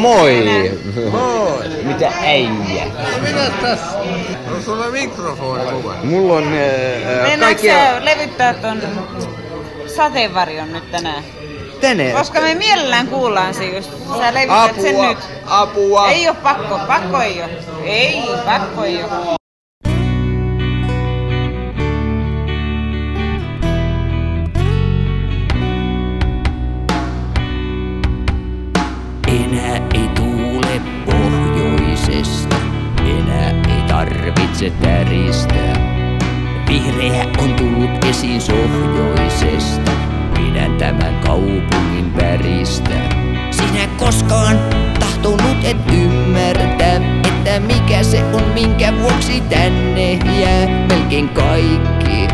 Moi! Moi! Mitä äijä? Minä tässä. On sulla mikrofoni kuva. Mulla on kaikkia... Mennäänkö levyttää ton sateenvarjon nyt tänään? Tänään? Koska me mielellään kuullaan se, jos sä levittät apua, sen nyt. Apua! Ei oo pakko, ei oo. Ei, pakko ei oo. Se täristää. Vihreä on tullut esiin sohjoisesta. Pidän tämän kaupungin väristä. Sinä koskaan tahtonut et ymmärtää, että mikä se on, minkä vuoksi tänne jää melkein kaikki,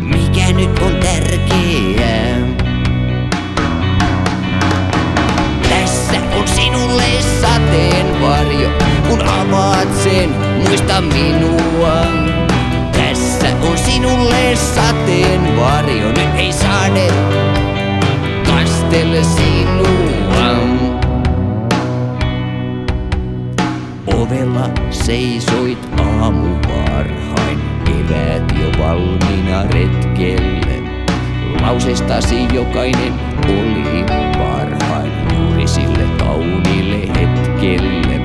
mikä nyt on tärkeää. Tässä on sinulle sateenvarjo. Kun avaat sen, muista minua. Tässä on sinulle sateenvarjo. Nyt ei sade kastele sinua. Ovella seisoit aamuvarhain. Eväät jo valmiina retkelle. Lausestasi jokainen oli parhain juuri sille kauniille hetkelle.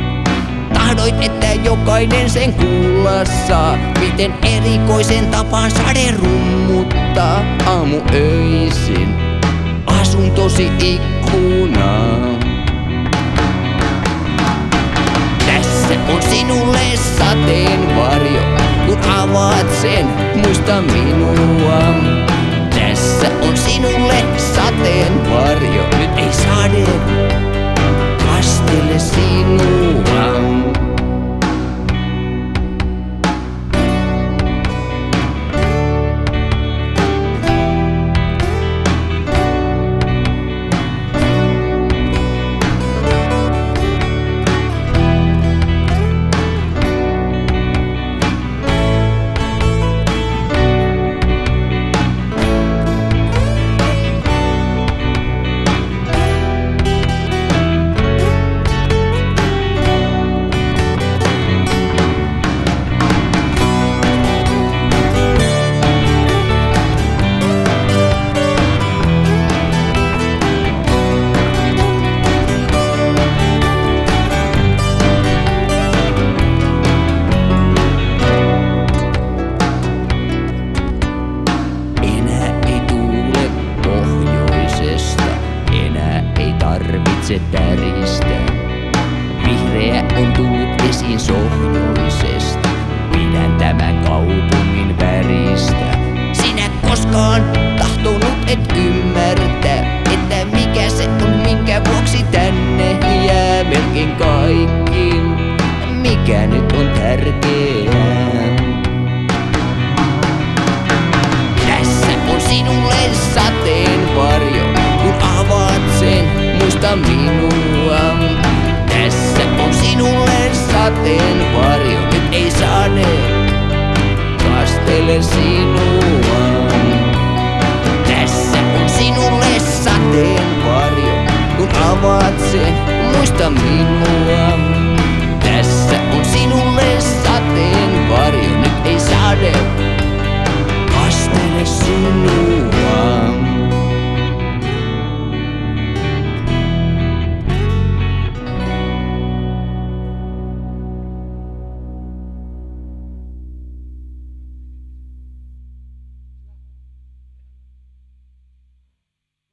Tahdoit, että jokainen sen kuulla saa, miten erikoisen tapaan sade rummuttaa aamuöisin asuntosi ikkunaan. Tässä on sinulle sateenvarjo, kun avaat sen, muista minua. Tässä on sinulle sateenvarjo, nyt ei sade kastele sinua. Sinua.